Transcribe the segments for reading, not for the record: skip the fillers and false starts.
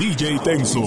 DJ Tenxo.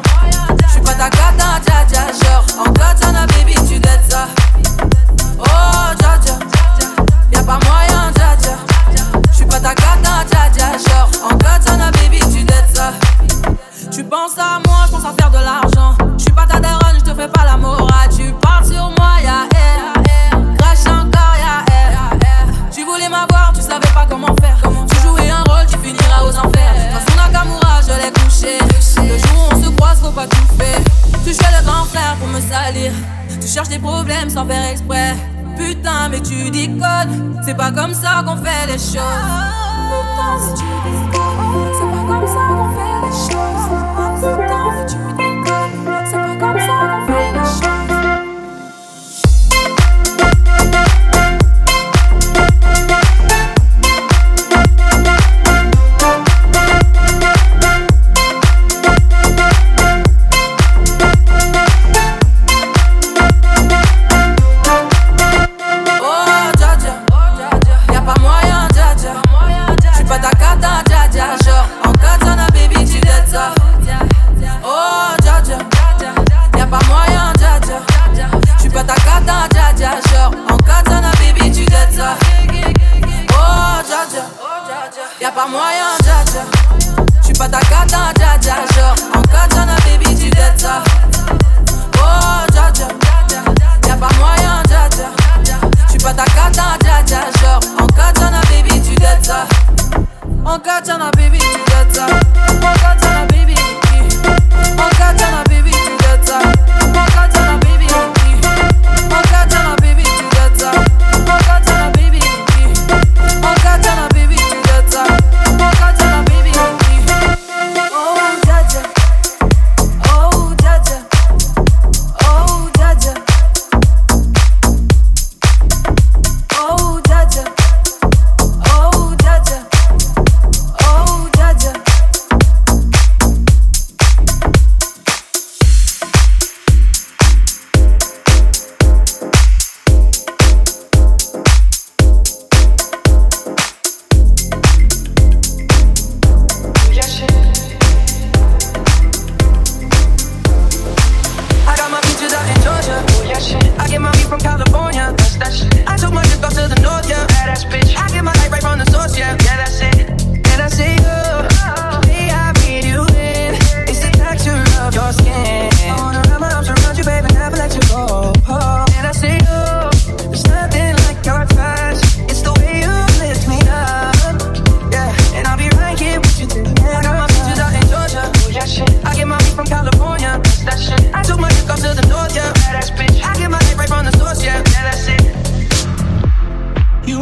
Pas ta carte, dja dja, genre en katana baby tu dettes ça.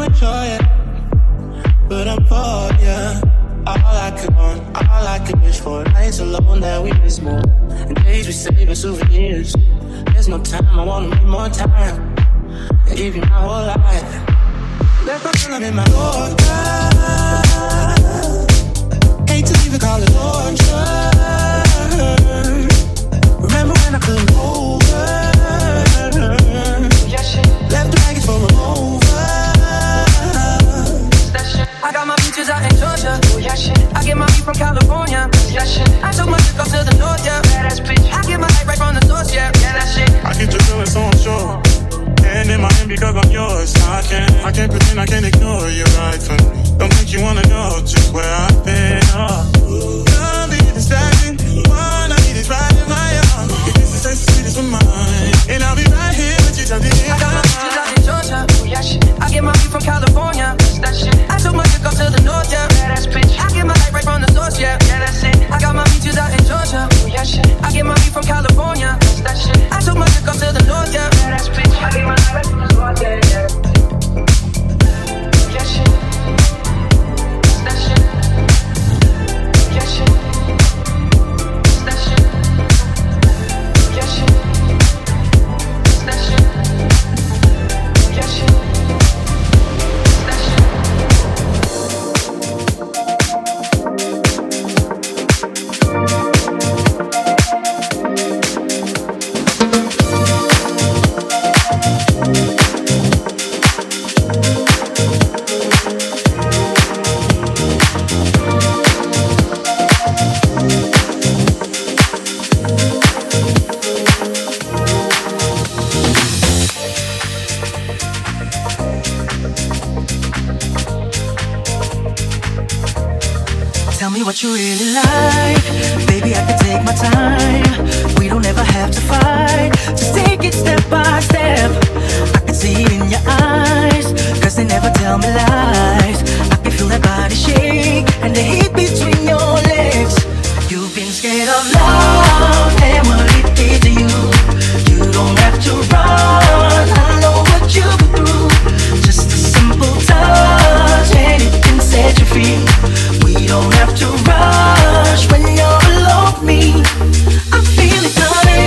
enjoy it, but I'm bored, yeah. All I could want, all I could wish for, nights alone that we miss more, and days we save as souvenirs. There's no time, I wanna make more time, and give you my whole life. There's no time in my order. Hate to leave it, call it torture. Remember when I couldn't hold her? Left the baggage for a over. I got my beaches out in Georgia. Oh, yeah, shit. I get my meat from California. Yeah, shit. I took my dick up to the north, yeah. Badass bitch. I get my light right from the source, yeah. Yeah, that shit. I keep the feeling so unsure. And in my hand because I'm yours. I can't pretend, I can't ignore you right from me. Don't think you wanna know just where I've been. Don't be distracted. One of these right in my arms. This is the sweetest of mine. And I'll be right here with you till the end. I got my beaches out in Georgia. Oh, yeah, shit. I get my meat from California. That shit. I took my dick up to the north, yeah. Badass bitch. I get my light right from the source, yeah. Yeah, that's it. I got my beaches out in Georgia. Oh, yeah, shit. I get my meat from California. That's that shit. I took my dick up to the north, yeah. Badass bitch. I get my light right from the source, yeah. Yeah, yeah shit. That's that shit. Yeah, shit. That's that shit. Yeah, shit. That's that shit. Yeah, shit. What you really like, baby, I can take my time. We don't ever have to fight, just take it step by step. I can see it in your eyes, cause they never tell me lies. I can feel that body shake, and the heat between your legs. You've been scared of love, and what it did to you. You don't have to run, I know what you've been through. Just a simple touch, and it can set you free. You don't have to rush when you're alone with me. I feel it coming.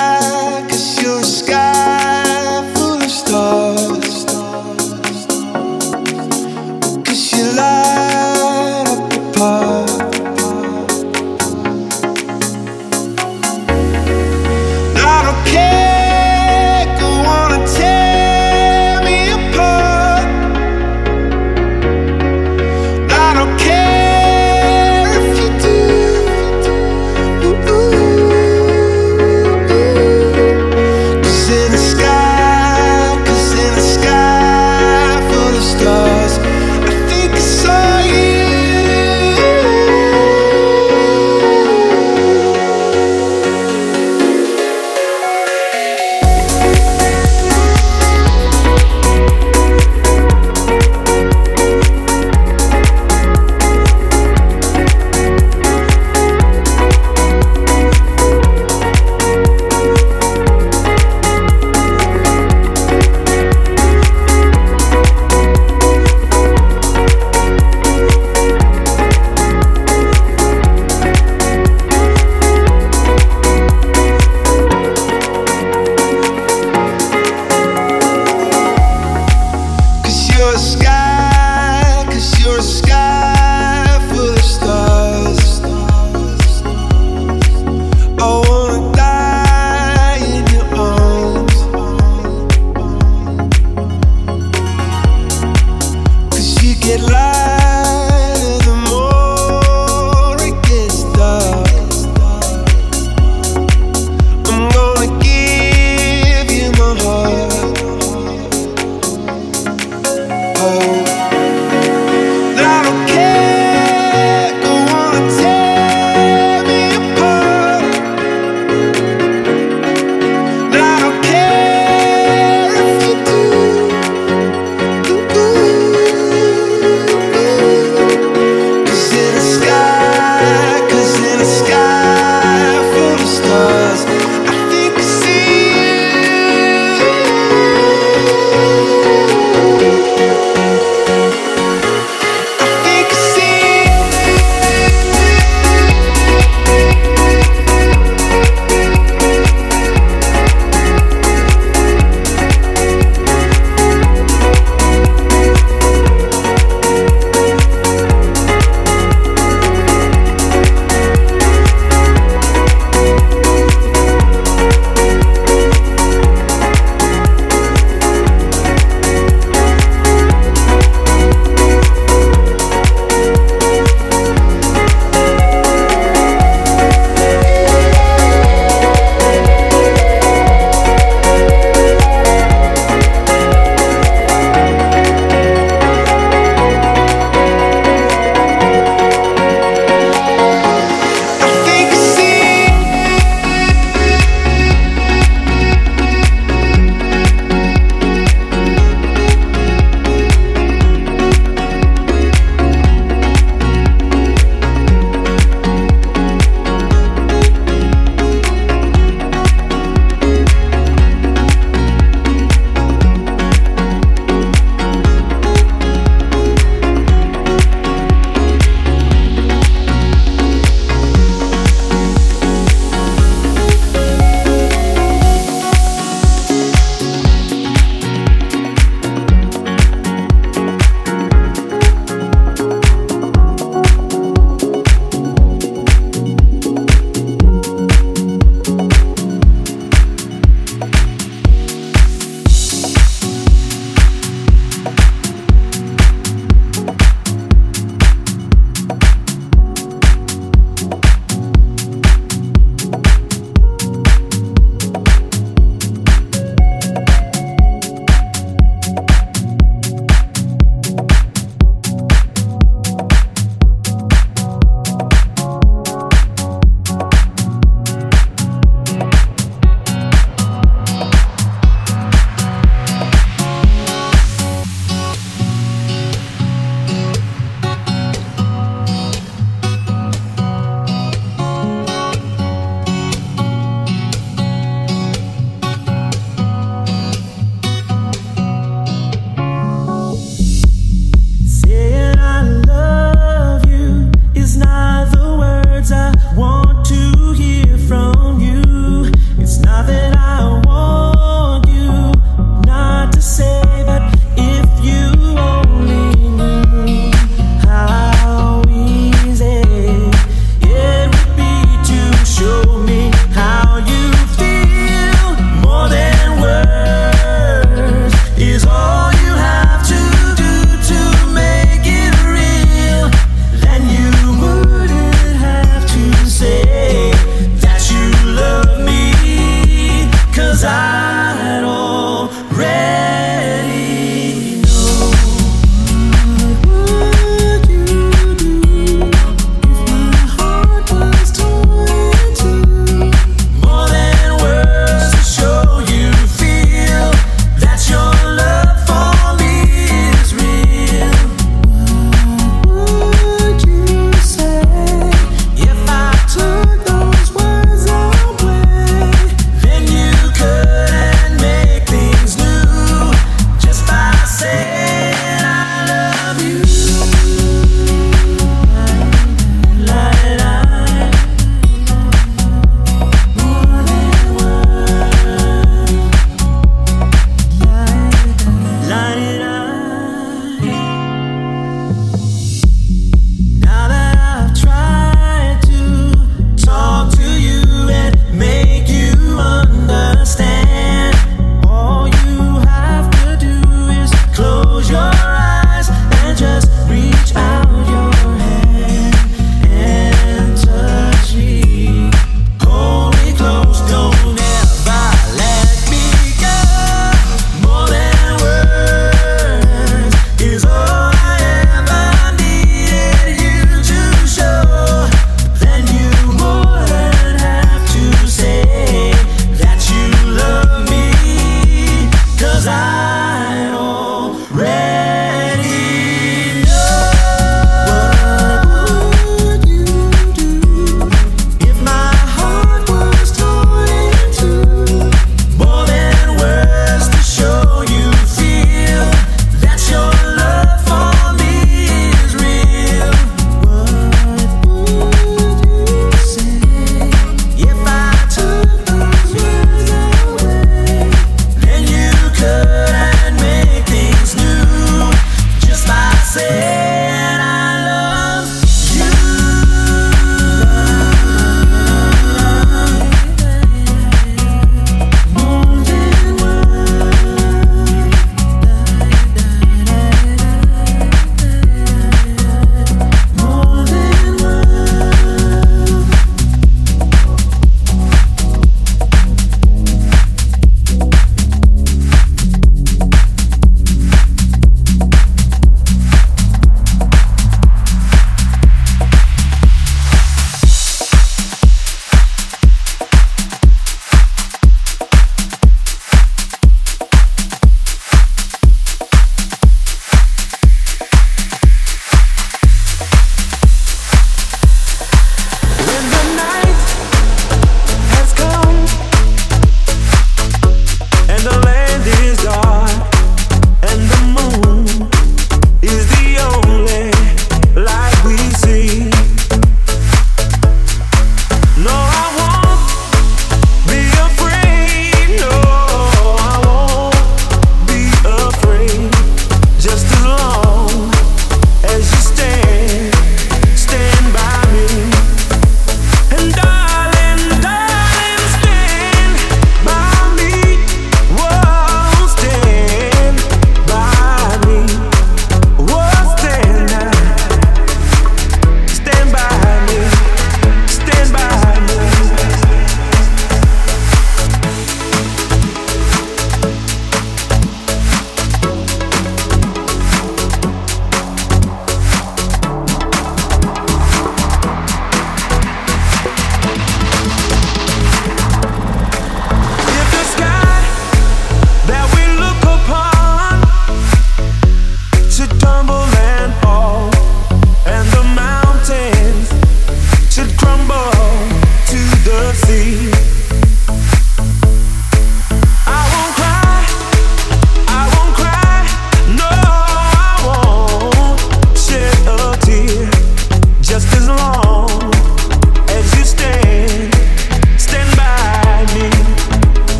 sky full of stars. Cause you light up the path. Ooh.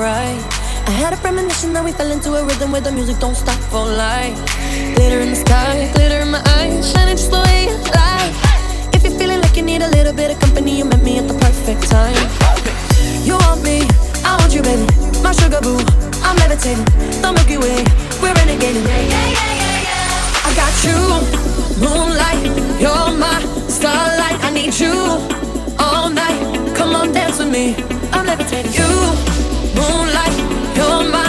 alright. I had a premonition that we fell into a rhythm where the music don't stop for life. Glitter in the sky, glitter in my eyes, shining just the way you like. If you're feeling like you need a little bit of company, you met me at the perfect time. You want me, I want you, baby. My sugar boo, I'm levitating. The Milky Way, we're renegading. I got you, moonlight, you're my starlight. I need you all night. Come on, dance with me, I'm levitating. You, moonlight, you're my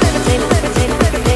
levitating, levitating, levitating, levitating, levitating,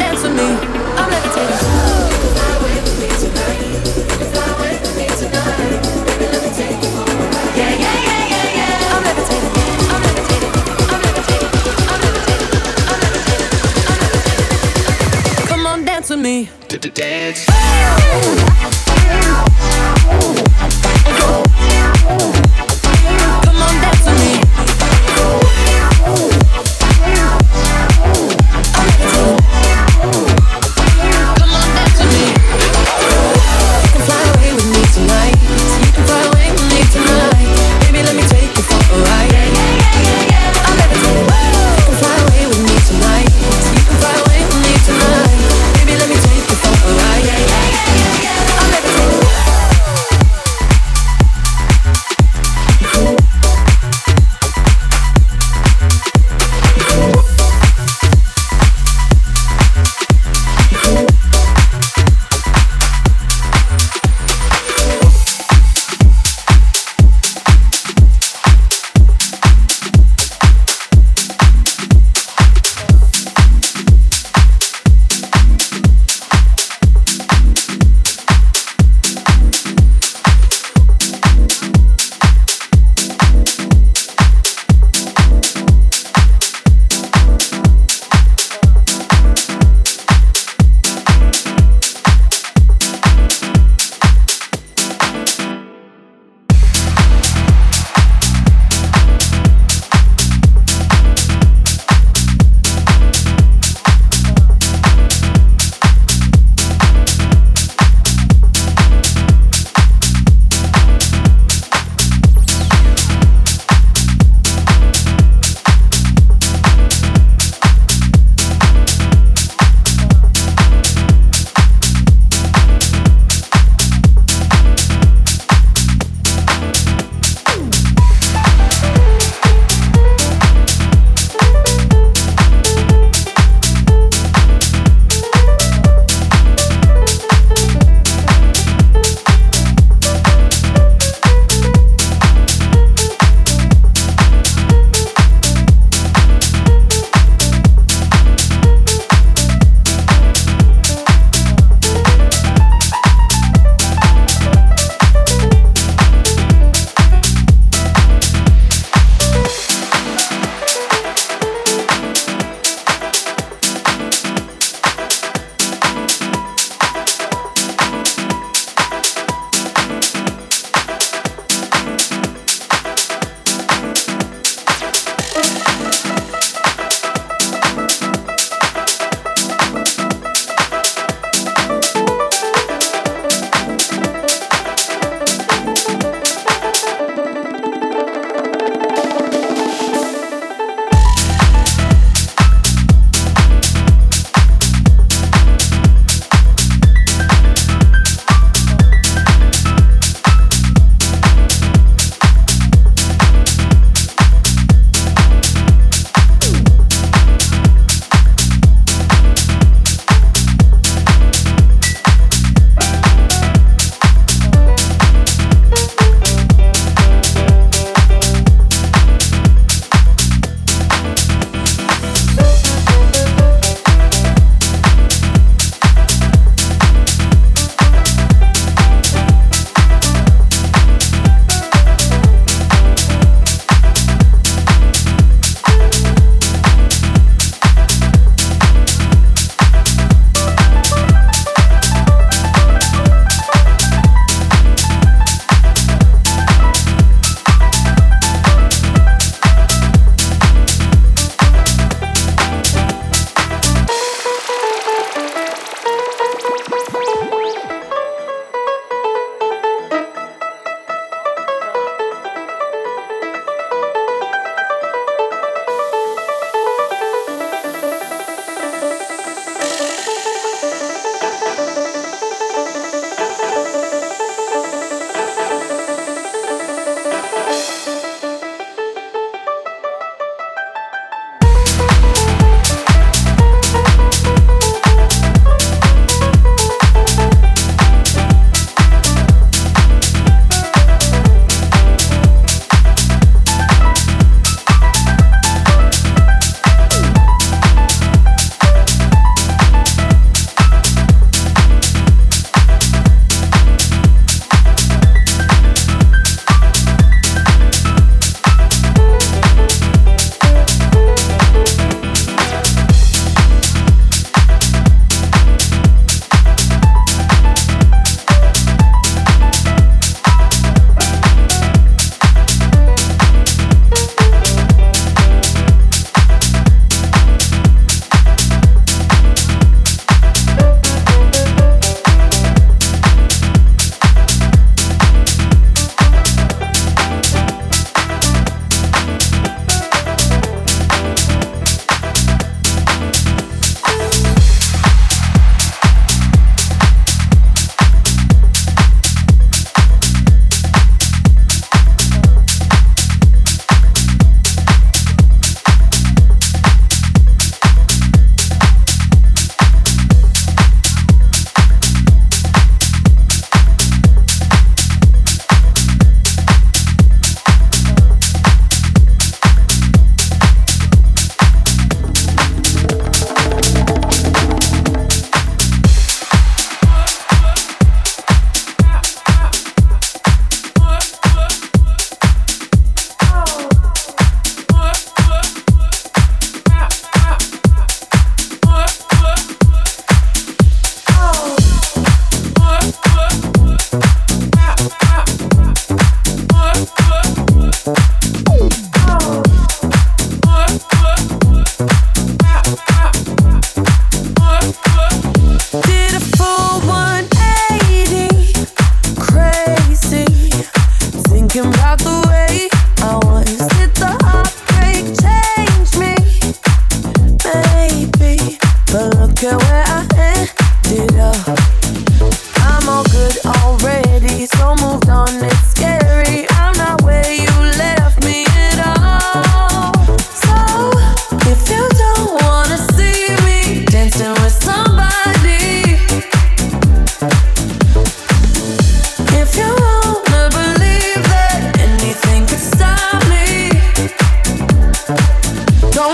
levitating, levitating, levitating, levitating. Yeah, yeah, yeah, yeah. Ooh.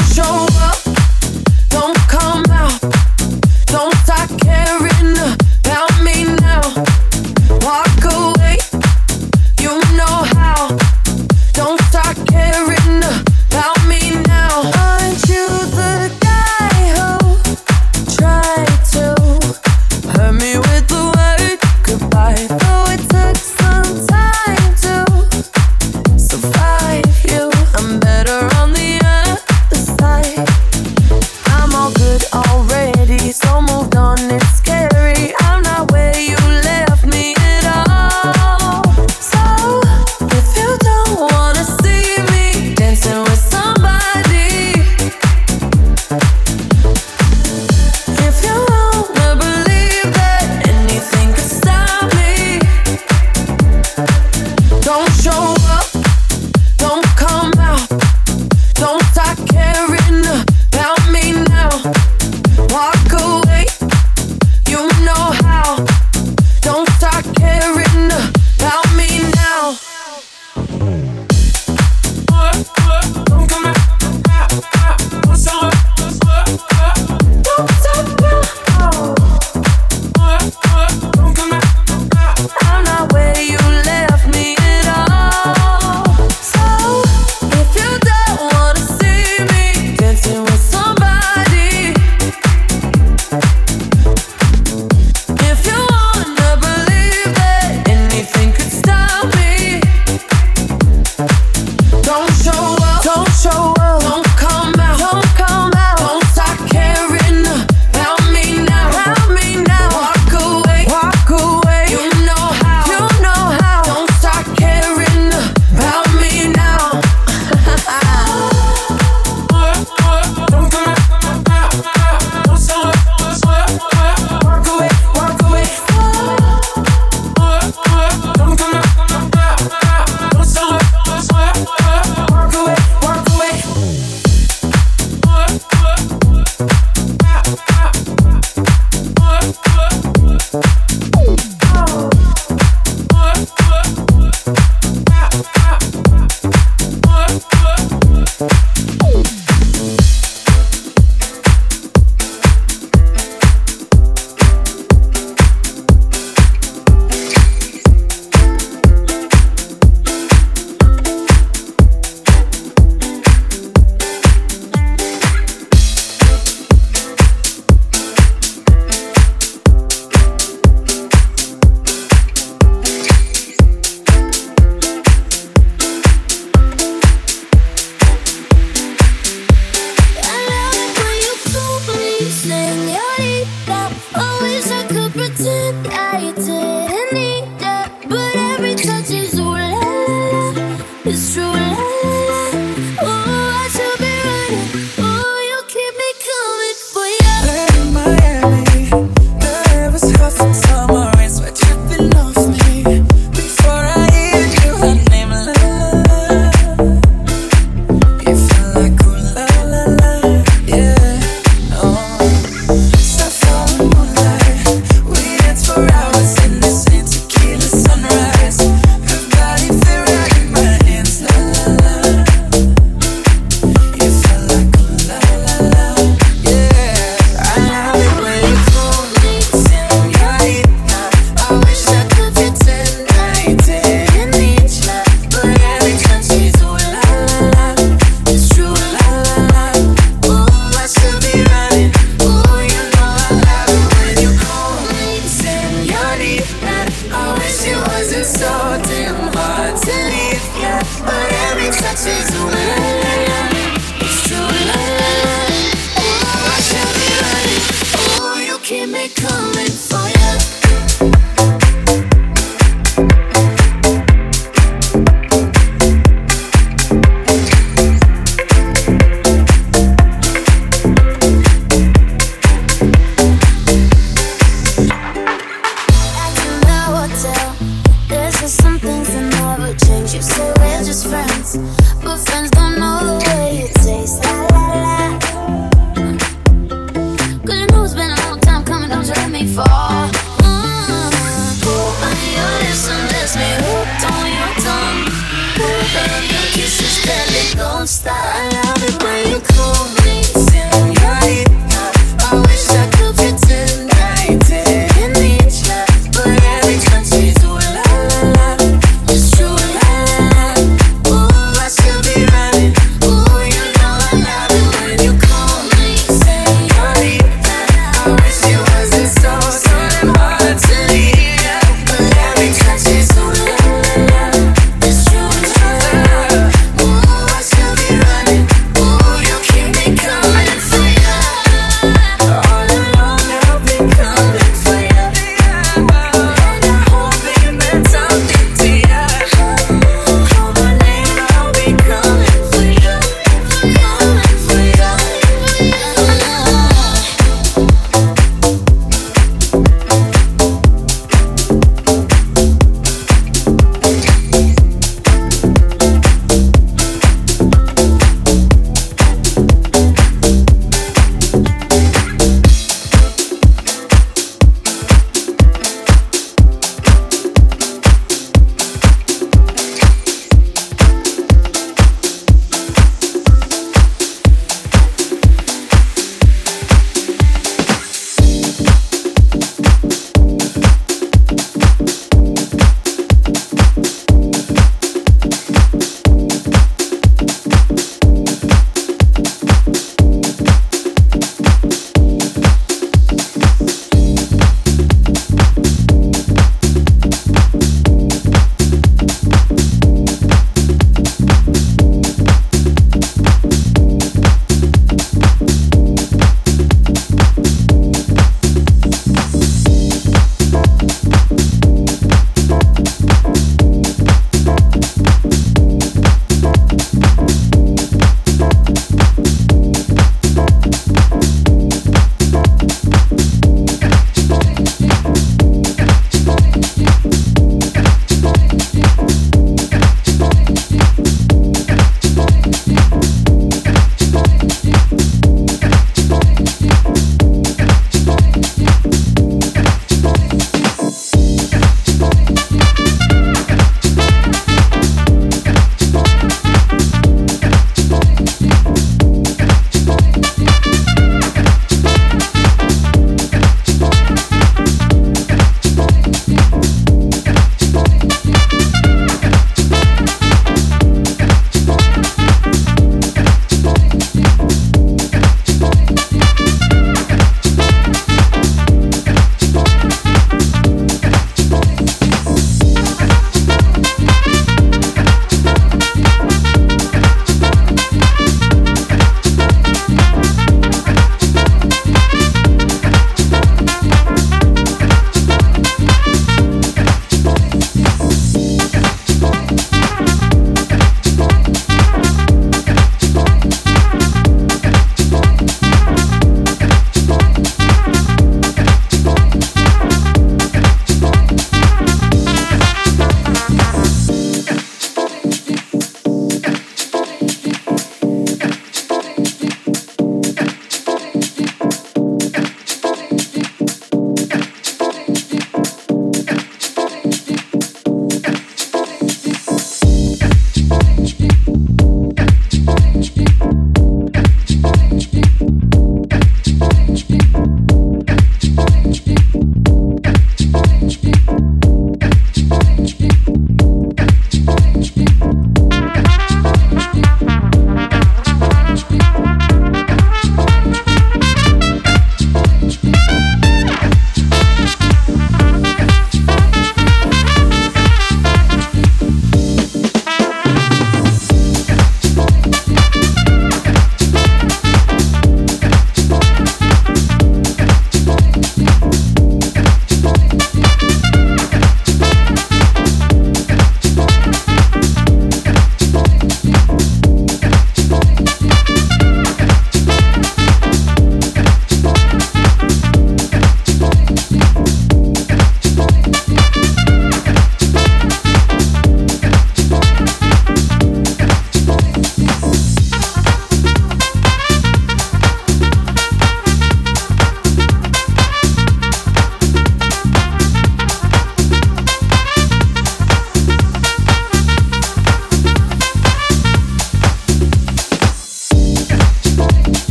show.